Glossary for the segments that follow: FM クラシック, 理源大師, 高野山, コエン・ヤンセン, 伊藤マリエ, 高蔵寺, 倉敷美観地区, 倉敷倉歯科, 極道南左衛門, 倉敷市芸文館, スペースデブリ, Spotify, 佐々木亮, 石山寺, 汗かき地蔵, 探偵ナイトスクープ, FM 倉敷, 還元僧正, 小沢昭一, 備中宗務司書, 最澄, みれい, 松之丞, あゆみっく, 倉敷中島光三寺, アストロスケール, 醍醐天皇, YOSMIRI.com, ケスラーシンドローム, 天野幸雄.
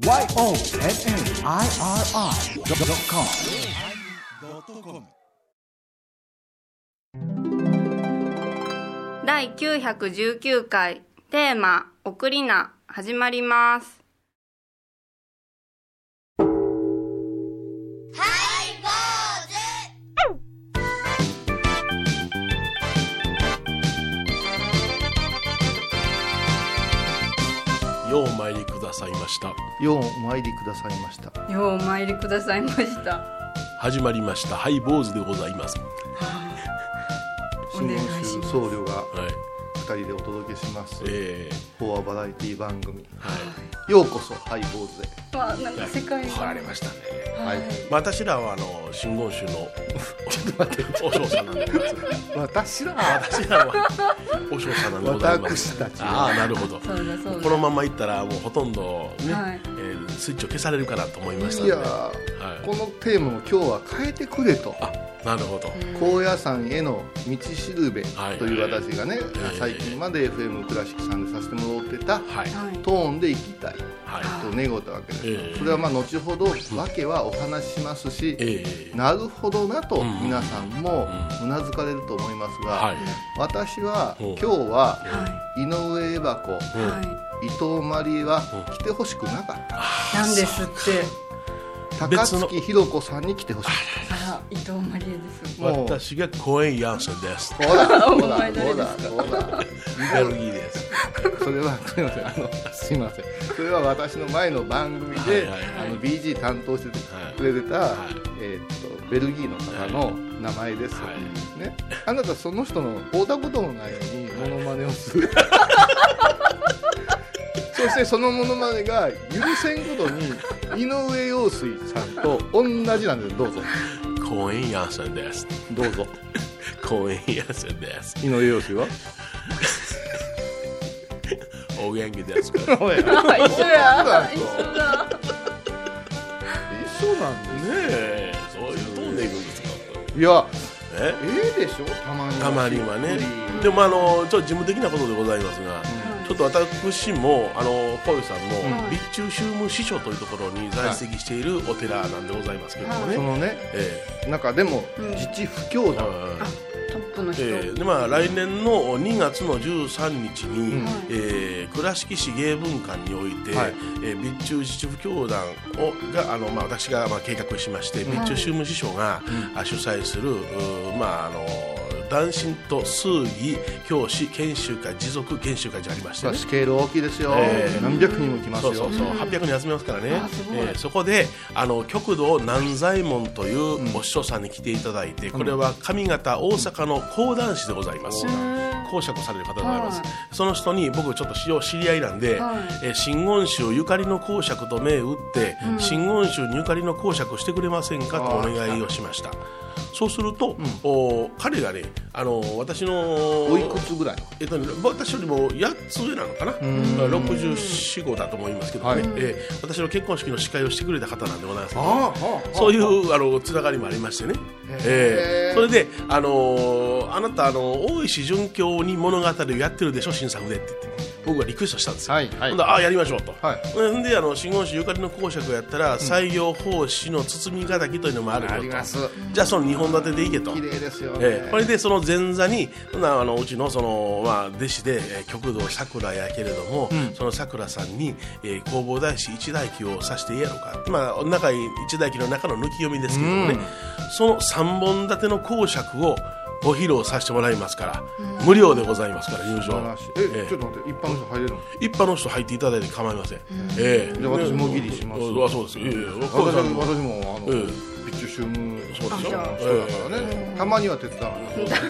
YOSMIRI.com 第919回テーマ「おくりな」始まります。はい、坊主。よう参りくださいました。よう参りくださいました。よう参りくださいました。始まりました。はい、坊主でございます。お願いします。僧侶が、はい。2人でお届けします、フォアバラエティ番組、はい、ようこそハイボーズへ。わあ、なんか世界に来られましたね、はいはい、私らは真言宗のちょっと待って、お嬢さんなんで私らはお嬢さんなんでございます。私たちはあ、なるほど。そうだそうだ。このままいったらもうほとんど、ね、はい、スイッチを消されるかなと思いましたので、いや、はい、このテーマを今日は変えてくれと。あ、なるほど。高野山への道しるべという私がね、はい、最近まで FM クラシックさんでさせてもらってた、はい、トーンでいきたい、はい、と願うたわけです、それはまあ後ほどわけはお話ししますし、なるほどなと皆さんもうなずかれると思いますが、はい、私は今日は井上恵和子、伊藤マリーは来てほしくなかったなんですって。高槻ひろ子さんに来てほしい。あら、伊藤マリエです。私がコエン・ヤンセンです。ほらほらほらほら、ベルギーです。それはすいません、すいません、それは私の前の番組で、はいはいはい、BG 担当してくれてた、はい、ベルギーの方の名前です、ね、はいね、あなたその人の会うたこともないのにモノマネをする。そしてそのモノマネが許せんことに井上陽水さんと同じなんです。どうぞ。コエン・ヤンセンです。どうぞ。コエン・ヤンセンです。井上陽水はお元気ですか。一緒だ、一緒だ、一緒なんでね。そういうトーンでいくんですか。いや、ええでしょ、たまには。たまにはね。でもちょっと事務的なことでございますが、うん、ちょっと私もポヨさんも、備中宗務司書というところに在籍しているお寺なんでございますけどもね、はい、そのね、中でも自治不教団、トップの人、でまあ、来年の2月の13日に、倉敷市芸文館において、はい、備中自治不教団をが私が計画しまして、備中宗務司書が、主催する男神と数義教師研修会、持続研修会じゃありまして、ね、スケール大きいですよ、何百人も来ますよ。そうそうそう、800人集めますからね、そこで極道南左衛門というお師匠さんに来ていただいて、これは上方大阪の講談師でございます、講釈をされる方でございます、その人に僕ちょっと知り合いなんで、真言宗ゆかりの講釈と銘打って、真言宗にゆかりの講釈をしてくれませんかとお願いをしました。そうすると、彼がね、私のおいくつぐらいの、私よりも8つ上なのかな、64、5だと思いますけどね、はい、私の結婚式の司会をしてくれた方なんでございますけど、そういうつながりもありましてね、それであなた大石純教に物語やってるでしょ、新作でって言って僕がリクエストしたんですよ、はいはい、あ、やりましょうと、はい、で真言宗ゆかりの講釈をやったら、採用奉仕の包み敵というのもあるよと、あります。じゃあその2本立てでいけと、綺麗ですよね、これでその前座にうち の, 弟子で極道さくらやけれども、そのさくらさんに、弘法大師一代記をさしていいやろうか、一代記の中の抜き読みですけどもね、その3本立ての講釈をご披露させてもらいますから、無料でございますから入場。ちょっと待って、一般の人入れるの？一般の人入っていただいて構いません。じゃあ私もギリします。あ、そうです。私も備中宗務そうでしょ。そうだからね。たまには手伝う。た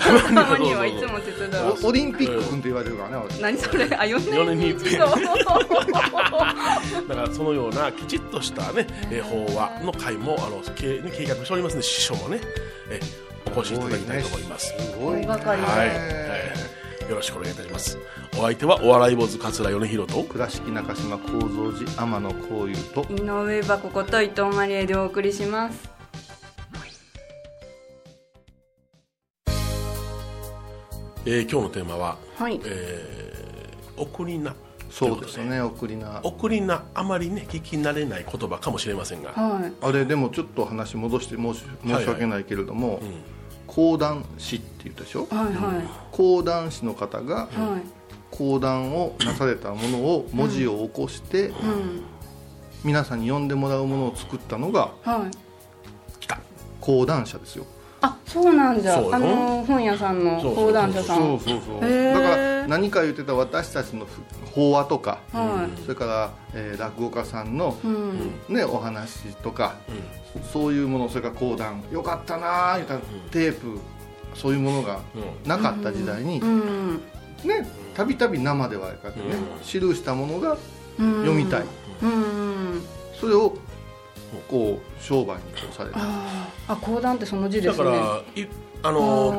まにはいつも手伝う。オリンピック君って言われるからね。何それ？あ、4年に一度。だからそのようなきちっとしたね、法話の会も計画しておりますね、師匠もね。お越しいただきたいと思います。すごいね、よろしくお願いいたします。お相手はお笑い坊主桂米宏と倉敷中島光三寺天野幸雄と井上はここと伊藤マリエでお送りします。今日のテーマは、はい、おくりなそうですね、オクリナ。オクリナあまりね聞き慣れない言葉かもしれませんが、はい、あれでもちょっと話戻して申し訳ないけれども、はいはい、うん、講談師って言ったでしょ、はいはい、講談師の方が講談をなされたものを文字を起こして、うんうん、皆さんに読んでもらうものを作ったのが、はい、講談社ですよ。あ、そうなんじゃ、あの本屋さんの講談社さん。そうそうだから何か言ってた私たちの法話とか、はい、それから、落語家さんの、うん、ね、お話とか、うん、そういうもの、それから講談よかったなー言ったテープ、そういうものがなかった時代に、うん、ね、たびたび生ではやってね、うん、記したものが読みたい、うん、それをこう商売にされた。あ、講談ってその字ですね。だから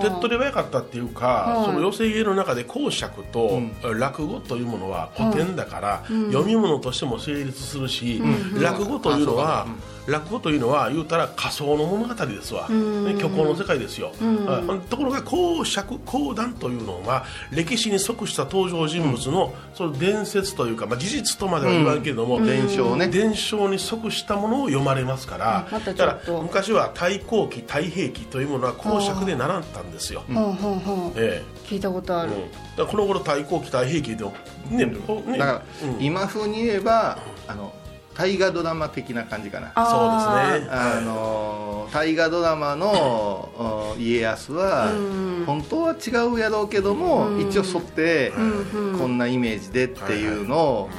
手っ取り早かったっていうか、はい、その寄席芸の中で講釈と落語というものは古典だから、はい、うん、読み物としても成立するし、うん、落語というのは言うたら仮想の物語ですわ、ね、虚構の世界ですよ、うん、ところが講釈講談というのは歴史に即した登場人物の、うん、その伝説というか、まあ、事実とまでは言わんけれども、うん、伝承に即したものを読まれますから、うん、だから昔は太閤記太平記というものは講釈で習ったんですよ、うん、聞いたことある、うん、だからこの頃太閤記太平記でも、ね、うん、だから、うん、今風に言えば大河ドラマ的な感じかな。そうですね、大河ドラマの家康は本当は違うやろうけども一応沿ってこんなイメージでっていうのを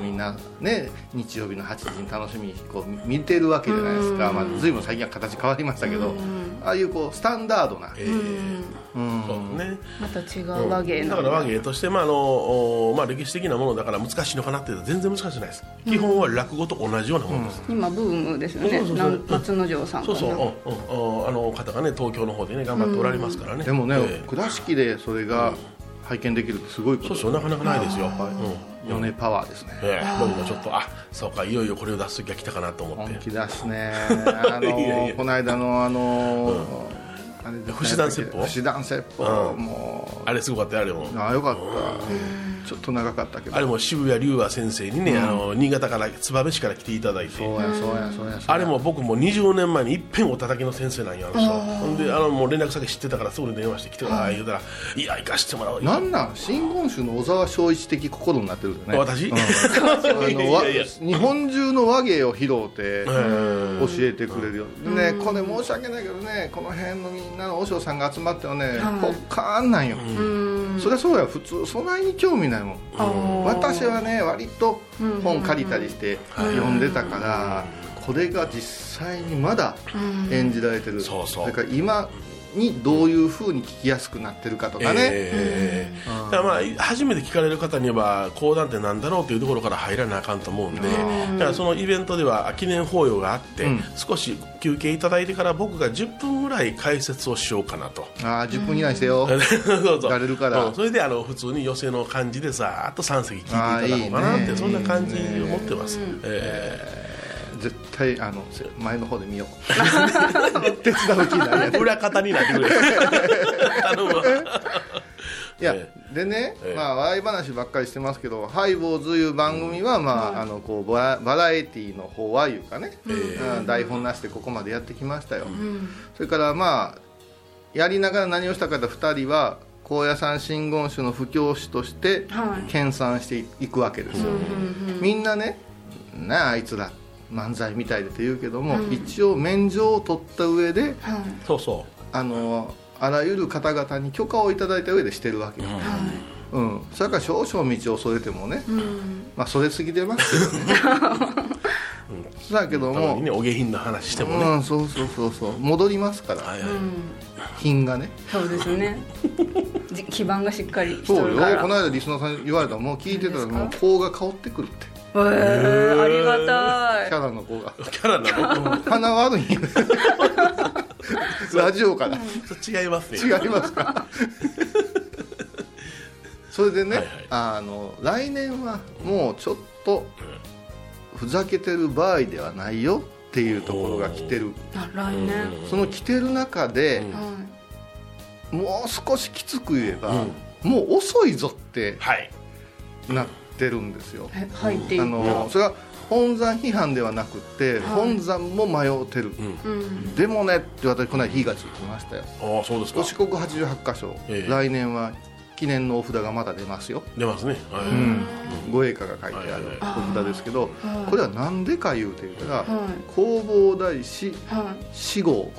みんなね日曜日の8時に楽しみにこう見てるわけじゃないですか。まあ随分最近は形変わりましたけど、ああいうこうスタンダードな、そうね、また違う和芸な、だから和芸として、まあ、歴史的なものだから難しいのかなって言うと全然難しくないです、うん、基本は落語と同じようなものです、うん、今ブームですよね、松之丞さん、そうそう、あの方がね東京の方でね頑張っておられますからね、うん、でもね、倉敷でそれが拝見できるってすごいこと、そうそう、なかなかないですよ、うん、米パワーですね、僕もちょっとそうか、いよいよこれを出す時が来たかなと思って、本気出すねこの間のうん、不死団説法、もうあれすごかったよ、あれもよかった、うん、ちょっと長かったけど、あれも渋谷龍和先生にね、うん、新潟から燕市から来ていただいて、そうやあれも僕も20年前にいっぺんお叩きの先生なんや、でもう連絡先知ってたからすぐに電話して来てください言うたら、いや行かしてもらおう、なんなん真言宗の小沢昭一的心になってるよね私、うん、日本中の和芸を披露って教えてくれるよ、ね、これ申し訳ないけどね、この辺のみんなの和尚さんが集まってはね、ポッカーンなんよ、うん、そりゃそうや、普通そないに興味ないもん、うん、私はね割と本借りたりして読んでたから、これが実際にまだ演じられてる、うん、だから今にどういう風に聞きやすくなってるかとかね、だからまあ初めて聞かれる方には講談ってなんだろうというところから入らなあかんと思うんで、だからそのイベントでは記念法要があって、うん、少し休憩いただいてから僕が10分ぐらい解説をしようかなと。ああ、10分以内してよやれるから、うん、それで普通に寄席の感じでさーっと3席聞いていただこうかなって、そんな感じを持ってます、絶対前の方で見よう手伝う気ない裏方になってくれいやでね、まあ、笑い話ばっかりしてますけど、ハイボーズいう番組は、まあこうバラエティの方はいうかね、台本なしでここまでやってきましたよ、うん、それからまあやりながら何をしたかと2人は高野山真言宗の布教師として研鑽していくわけですよ、はい、みんなね、なあいつら漫才みたいでって言うけども、うん、一応免状を取った上で、あらゆる方々に許可をいただいた上でしてるわけ、うんうん、それから少々道をそれてもね、うん、まあそれすぎてますけどねだけども、ね、お下品な話してもね、うん、そう戻りますから、はいはい、品がね、そうですね基盤がしっかりしてるから。そうよ、この間リスナーさん言われたら、もう聞いてたらもう香が香ってくるって、ありがたい、キャラの子が鼻悪いラジオから、うん、違いますね、違いますかそれでね、はいはい、来年はもうちょっとふざけてる場合ではないよっていうところが来てる。来年その来てる中で、うん、もう少しきつく言えば、うん、もう遅いぞってなって、はい、ってるんですよ。はい、っていうそれは本山批判ではなくて、はい、本山も迷ってる、うん、でもねって私この間火がつきましたよ。あ、そうですか。四国88箇所、来年は記念のお札がまだ出ますよ。出ますね、はい、うん、御栄華が書いてあるお札ですけど、はい、これは何でか言うて言うたら、はい、弘法大師四号、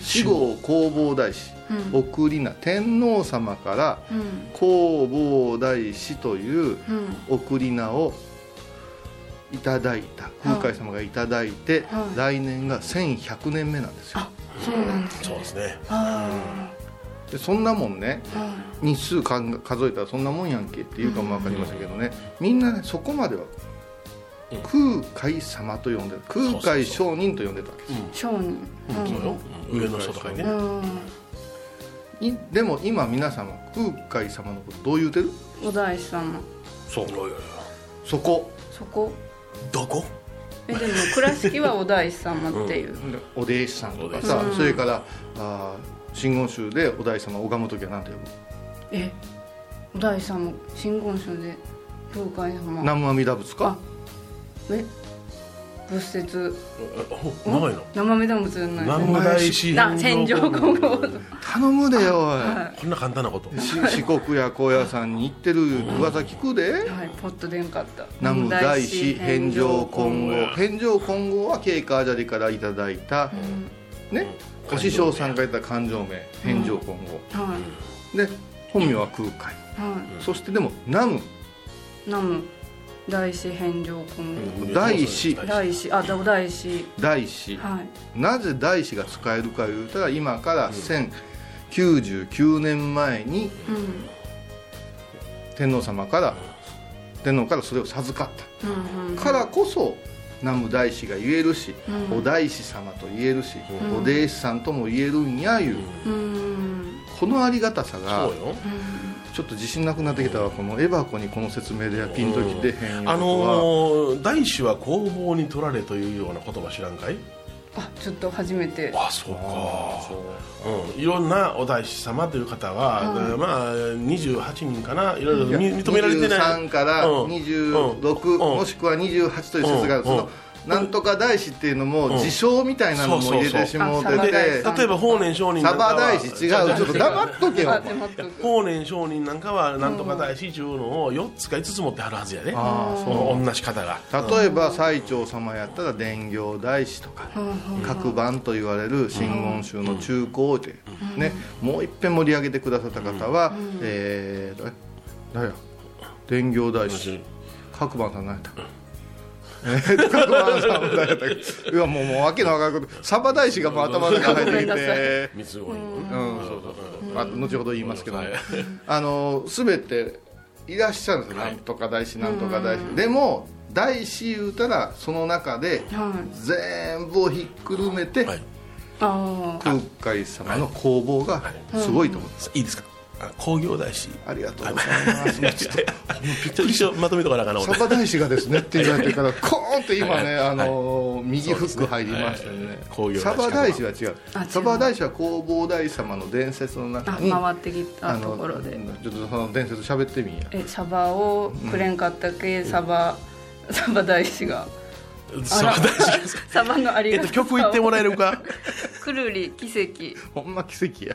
四号弘法大師、うん、送りな天皇様から弘法大師という送り名をいただいた、空海様がいただいて、はい、来年が1100年目なんですよ。あ、そうなんですね。そうですね。でそんなもんね、日数数えたらそんなもんやんけっていうかも分かりましたけどね、うん、みんなねそこまでは空海様と呼んでる、空海上人と呼んでたわけです、うん、上人、うん、そうよ、うん、上の人とかね、うん、でも今皆様空海様のことどう言うてる？お大師様。そうよよ。そこどこ？でも倉敷はお大師様っていう、うん、お弟子さんとかさ、それから真言宗でお大師様を拝むときは何て呼ぶ？お大師様、真言宗で空海様、南無阿弥陀仏か？仏説長いの生目玉じゃない南無大師戦場今後頼むでよ、はい、こんな簡単なこと四国や高野山に行ってる噂聞くで、はい、ポッと出んかった。南無大師返上今後、返上今後は経過あじゃりからいただいた、うん、ね、お師匠さんがいた勘定名返上今後、うん、はい、で本名は空海、はい、そしてでも南無大師返上今後、大師、はい、なぜ大師が使えるか言うたら、今から1099年前に天皇からそれを授かった、うんうん、からこそ南無大師が言えるし、うん、お大師様と言えるし、うん、お弟子さんとも言えるんやいう、うん、このありがたさが、そうよ、うん、ちょっと自信なくなってきたわ。このエバコにこの説明でピンときてへん、うん、大師は弘法に取られというような言葉知らんかい？あ、ちょっと初めて。あ、そうか、うん、いろんなお大師様という方は、うん、まあ28人かな、いろいろ認められてない23から26、うんうん、もしくは28という説がある、うんうん、なんとか大師っていうのも自称みたいなのも入れてしまってて、例えば法然上人なんかはサバ大師、違う、ちょっと黙っとけよ法然上人なんかはなんとか大師っていうのを4つか5つ持ってはるはずやね、同じ方が。例えば最澄様やったら伝行大師とか、各番と言われる真言宗の中高で、ね、もう一遍盛り上げてくださった方は誰や伝行大師、各番さん何やったかいやもうわけのわからないこと、サバ大師がもう頭の中に入ってきて三つ子に後ほど言いますけど、全ていらっしゃるんですよ、はい、なんとか大師なんとか大師でも大師言うたらその中で全部をひっくるめて、はい、空海様の弘法がすごいと思って、はい、いいですか？工業大師ありがとうございますまとめとかなかな、サバ大師がですねって言われてからコーンって今ね、右フック入りましたよね、はい、サバ大師は違う、サバ大師は弘法大師様の伝説の中に回ってきたところで、ちょっとその伝説喋ってみんや。サバをくれんかったけ、うん、サバ大師がサバのありがたさを曲言ってもらえるかくるり奇跡、ほんま奇跡や。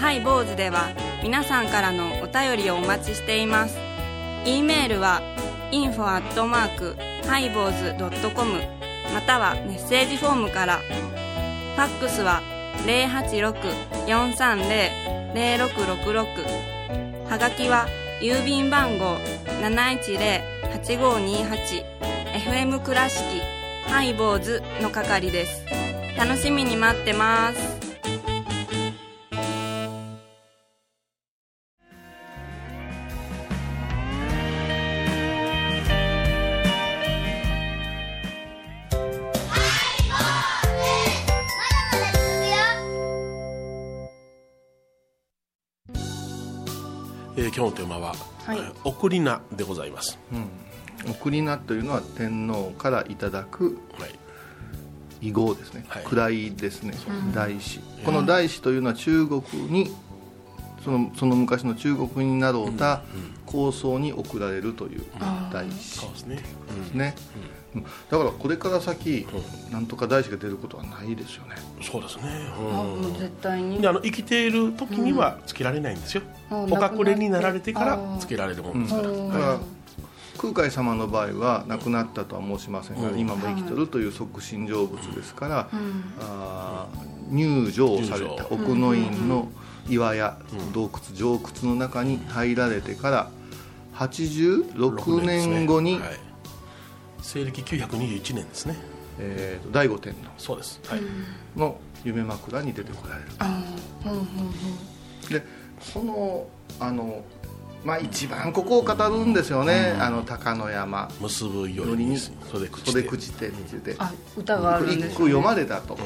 ハイボーズでは皆さんからのお便りをお待ちしています。 E メールは info@highbows.com またはメッセージフォームから。ファックスは 086-430-0666、 はがきは郵便番号 710-8528 FM 倉敷ハイボーズの係です。楽しみに待ってます。今日のテーマは、はい、オクリナでございます、うん、オクリナというのは天皇からいただく位号ですね、はい、位ですね、うん、大師。この大師というのは中国にその昔の中国になろうた高僧に贈られるという大師ですね。だからこれから先、うん、なんとか大師が出ることはないですよね。そうですね、うん、もう絶対にで生きている時にはつけられないんですよ、うん、お隠れになられてからつけられるものですから、うん、だから空海様の場合は亡くなったとは申しませんが、うん、今も生きているという即身成仏ですから、うん、入定された奥の院の岩や洞窟、上窟の中に入られてから86年後に、はい、西暦921年ですね、醍醐天皇そうです、はい、の夢枕に出てこられる、うん、でその、まあ、一番ここを語るんですよね、うん、鷹の山結ぶよりに袖口手って言って、うん、歌があるんですね。一句読まれたと、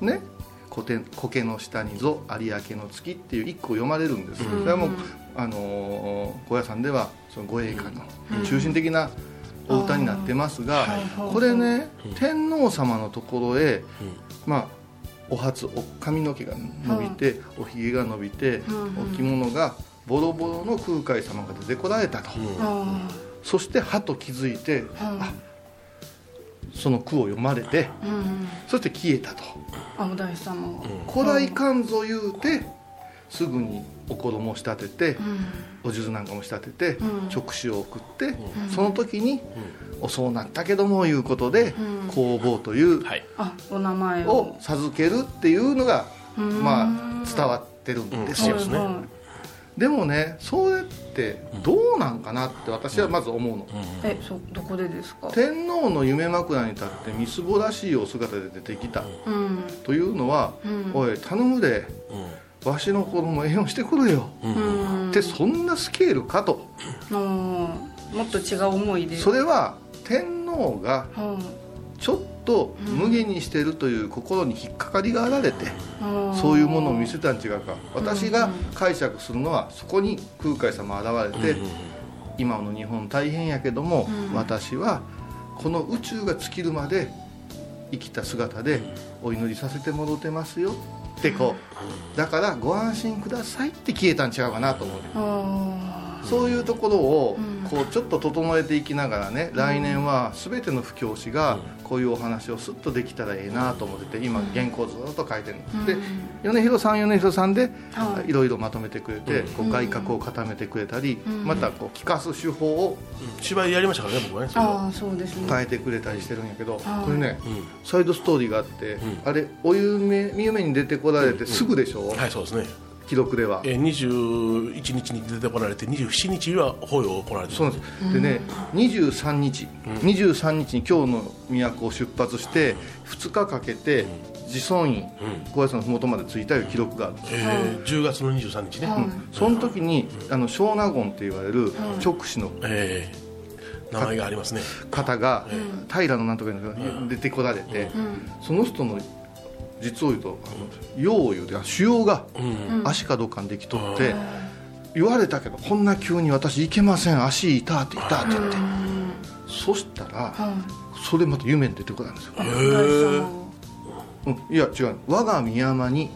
うん、ね、苔の下にぞ有明の月っていう一句を読まれるんです、うん、それはもう、高野山ではその御詠歌の中心的な、うんうんお歌になってますが、はい、これね、うん、天皇様のところへ、うんまあ、お初髪の毛が伸びて、うん、おひげが伸びて、うん、お着物がボロボロの空海様が出てこられたと、うん、そしてはと気づいて、うん、あその句を読まれて、うん、そして消えたと、うん、お大師様を古来漢ぞ言うてすぐにお衣を仕立てて、うん、お数珠なんかも仕立てて、うん、勅使を送って、うん、その時に、うん、そうなったけどもいうことで、うん、弘法という、はい、お名前を授けるっていうのが、まあ、伝わってるんですよ、うんうん、そうですね。でもね、それってどうなんかなって私はまず思うの、うんうん、どこでですか。天皇の夢枕に立ってみすぼらしいお姿で出てきた、うん、というのは、うん、おい頼むで、うんわしの子供縁をしてくるよ、うん、ってそんなスケールかと、うん、もっと違う思いでそれは天皇がちょっと無下にしてるという心に引っかかりがあられて、うん、そういうものを見せたん違うか、うん、私が解釈するのはそこに空海様が現れて、うん、今の日本大変やけども、うん、私はこの宇宙が尽きるまで生きた姿でお祈りさせてもろてますよってこうだからご安心くださいって消えたん違うかなと思う、うん、そういうところをこうちょっと整えていきながらね、うん、来年は全ての布教師がこういうお話をスッとできたらええなと思ってて今原稿ずっと書いてるの、うん、で米広さんでいろいろまとめてくれて、うん、こう外角を固めてくれたり、うん、またこう聞かす手法を芝居やりましたからね僕はね、あそうですね変えてくれたりしてるんやけどこれね、うん、サイドストーリーがあって、うん、あれお夢に出てこられてすぐでしょ、うんうん、はいそうですね記録では21日に出てこられて27日には法要を行われてそうですでね、うん、23日に京の都を出発して2日かけて自尊院高野山の麓まで着いたという記録があるんです、10月の23日ね、うんうん、その時に小納言といわれる勅使の、名前がありますね方が、平のなんとかに出てこられて、うん、その人の実を言うと用意で腫瘍が足かどうかにできとって、うん、言われたけどこんな急に私行けません足痛って言って、うん、そしたら、うん、それまた夢に出てこないんですよ、うん、いや違う我が御山に、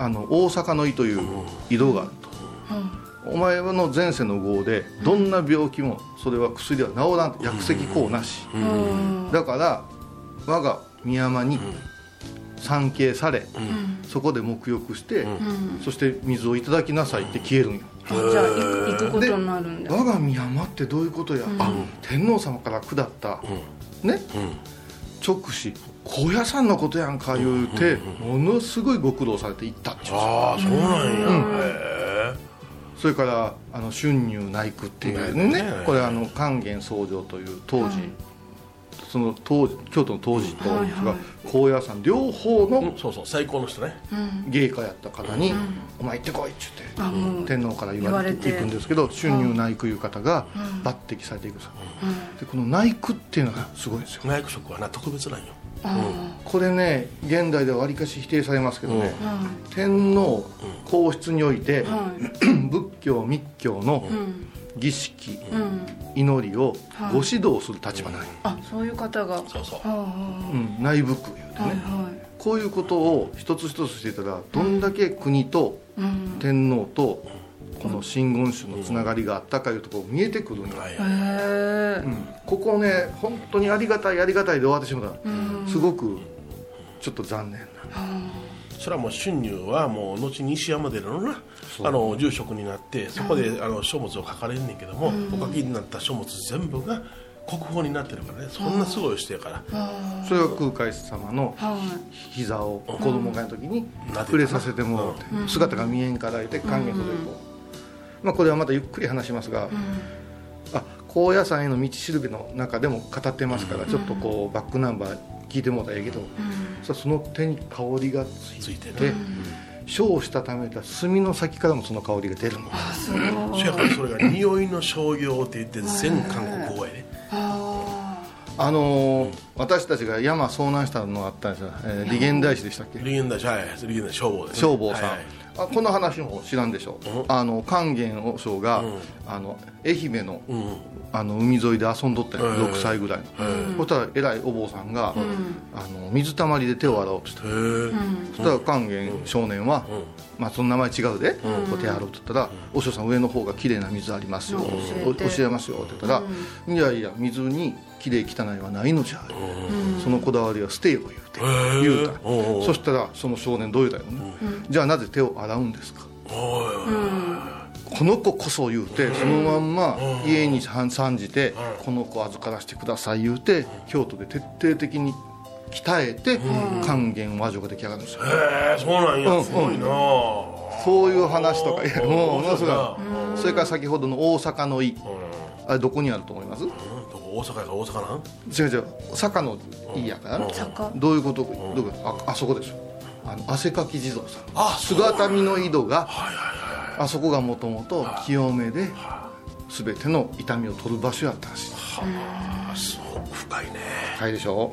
うん、大阪の井という井戸があると、うんうん、お前の前世の業でどんな病気もそれは薬では治らん薬石効なし、うん、だから我が御山に、うん参詣され、うん、そこで沐浴して、うん、そして水をいただきなさいって消えるんよ、うん、じゃあ行くことになるんだ我が御山ってどういうことや、うん、あ天皇様から下った、うん、ね、うん、勅使高野山のことやんか言うて、うん、ものすごいご苦労されて行ったっちゅう、ああそうなんや、うん、それから春入内宮っていうね、これ還元僧正という当時、うんその当時京都の当時と高野山両方の、うん、そうそう最高の人ね芸家やった方に、うん、お前行ってこいって言って、うん、天皇から言われていくんですけど、春入内宮いう方が抜擢されていくんですよ、うん、でこの内宮っていうのがすごいんですよ。内宮職はな特別なんよ、うん、これね現代ではわりかし否定されますけどね、うん、天皇皇室において、うん、仏教密教の、うん儀式、うん、祈りをご指導する立場ない、はい、あそういう方がそうそう、うん、内部区いうてね、はいはい、こういうことを一つ一つしていたらどんだけ国と天皇とこの真言宗のつながりがあったかいうところ見えてくるんだ、うんうん、ここね本当にありがたいありがたいで終わってしまった、うん、すごくちょっと残念な、うん、それはもう春入はもう後に石山寺のなあの住職になってそこであの書物を書かれんねんけども、うん、お書きになった書物全部が国宝になってるからね。そんなすごい人やから、うん、それは空海様の膝を子供がいる時に触れさせてもらって、うん、姿が見えんからいて還元する、うんまあ、これはまたゆっくり話しますが、うん、あ高野山への道しるべの中でも語ってますから、うん、ちょっとこうバックナンバー聞いてもらったらいいけど、うん、その手に香りがついてて、うん焼したためた炭の先からもその香りが出るの。あすごい。そやからそれが匂いの商業って言って全韓国語やね。私たちが山遭難したのがあったんですよ。理源大師でしたっけ？理源大師はい理源大師消防です、ね。消防さん。はいはいあこの話も知らんでしょ、うん、勸玄将が、うん、愛媛 の,、うん、海沿いで遊んどったよ、6歳ぐらいの、そしたら偉いお坊さんが、うん、水たまりで手を洗おうとした、そしたら勸玄少年は、うんまあ、その名前違うで、うん、手洗おうと言ったら、うん、お師匠さん上の方がきれいな水ありますよ、うん、教えますよって言ったら、うん、いやいや水にきれい汚いはないのじゃ、うん、そのこだわりは捨てよう言うた、そしたらその少年どう言うたよね、うん、じゃあなぜ手を洗うんですか、うん、この子こそ言うてそのまんま家に参じて、うん、この子預からしてください言うて京都で徹底的に鍛えて還元和上が出来上がるんですよ、うん、へえそうなんや、うん、すごいなそういう話とかいやもうものすごい、うん、それから先ほどの大阪の井、あれどこにあると思います？大阪やから大阪なん？違う坂のいいやから、うん、どういうこと、うん、あそこでしょ汗かき地蔵さんあ姿見の井戸が、はいはいはい、あそこがもともと清めで、はい、全ての痛みを取る場所やったらしい、はあ、そう深いね深いでしょ。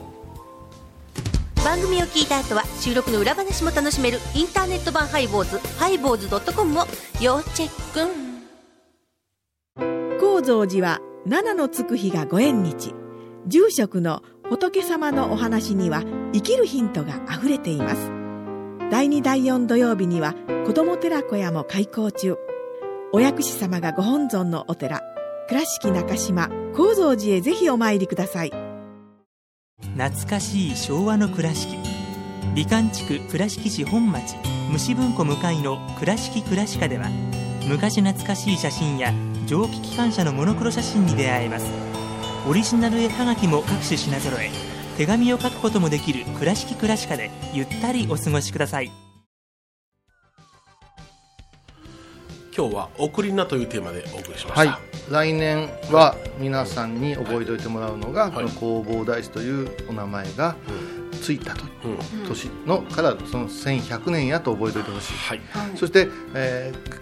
番組を聞いた後は収録の裏話も楽しめるインターネット版ハイボーズハイボーズ .com を要チェック。高蔵寺は七のつく日がご縁日、住職の仏様のお話には生きるヒントがあふれています。第2第4土曜日には子ども寺小屋も開校中。お薬師様がご本尊のお寺倉敷中島・高蔵寺へぜひお参りください。懐かしい昭和の倉敷、美観地区倉敷市本町虫文庫向かいの倉敷倉歯科では昔懐かしい写真や蒸気機関車のモノクロ写真に出会えます。オリジナル絵はがきも各種品揃え、手紙を書くこともできる倉敷倉歯科でゆったりお過ごしください。今日は送りなというテーマでお送りしました、はい、来年は皆さんに覚えておいてもらうのが、はい、この弘法大師というお名前が、うん、ついたという、うん、年のからその1100年やと覚えておいてほしい、はい、そして、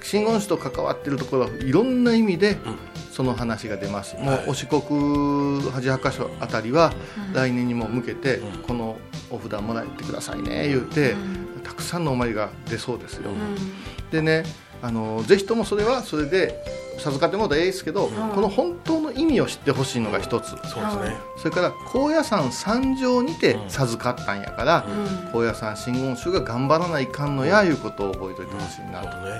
真言宗と関わっているところはいろんな意味で、うん、その話が出ます、はい、もうお四国八百所あたりは、うん、来年にも向けて、うん、このお札もらってくださいね言うて、うん、たくさんのお参りが出そうですよ、うん、でねぜひともそれはそれで授かってもらったらいいですけど、うん、この本当の意味を知ってほしいのが一つ、うん そうですね、それから高野山三条にて授かったんやから、うん、高野山真言宗が頑張らないかんのや、うん、いうことを覚えておいてほしいなと、うんねう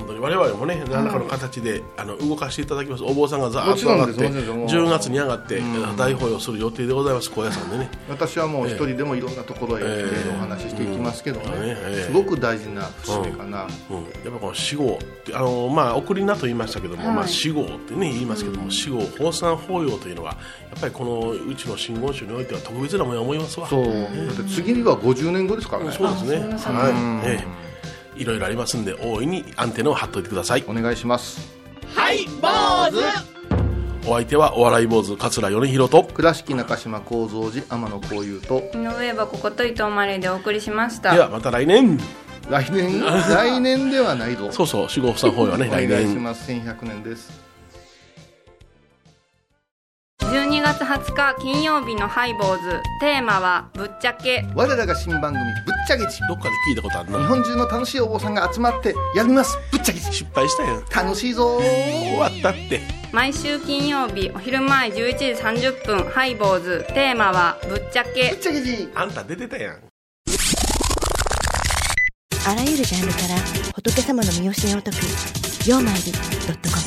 ん、本当に我々もね何らかの形で、うん、動かしていただきます。お坊さんがざーっと上がって10月に上がって、うん、大法要をする予定でございます。高野山でね私はもう一人でもいろんなところへ、お話ししていきますけどね、すごく大事な節目かな、うんうん、やっぱこの死後ってまあ送りなと言いましたけども、はいまあ、死後ってね言いますけども、うん、死後法産法要というのはやっぱりこのうちの真言宗においては特別なものを思いますわ。そう、だって次には50年後ですからね、うん、そうですね、はいいろいろありますんで大いにアンテナを張っておいてください。お願いします。はい坊主お相手はお笑い坊主桂米広と倉敷中島光三寺天野幸雄と井上箱こと伊藤マレーでお送りしました。ではまた来年来年ではないぞ。そうそう、四五三方はね来年お願いします。1100年です。12月20日金曜日のハイボーズ、テーマはぶっちゃけ。我らが新番組ぶっちゃけち、どっかで聞いたことあるな。日本中の楽しいお坊さんが集まってやりますぶっちゃけち。失敗したやん。楽しいぞ終わったって。毎週金曜日お昼前11時30分ハイボーズ、テーマはぶっちゃけ。ぶっちゃけちあんた出てたやん。あらゆるジャンルから仏様の身教えを説くYOSMIRI.com。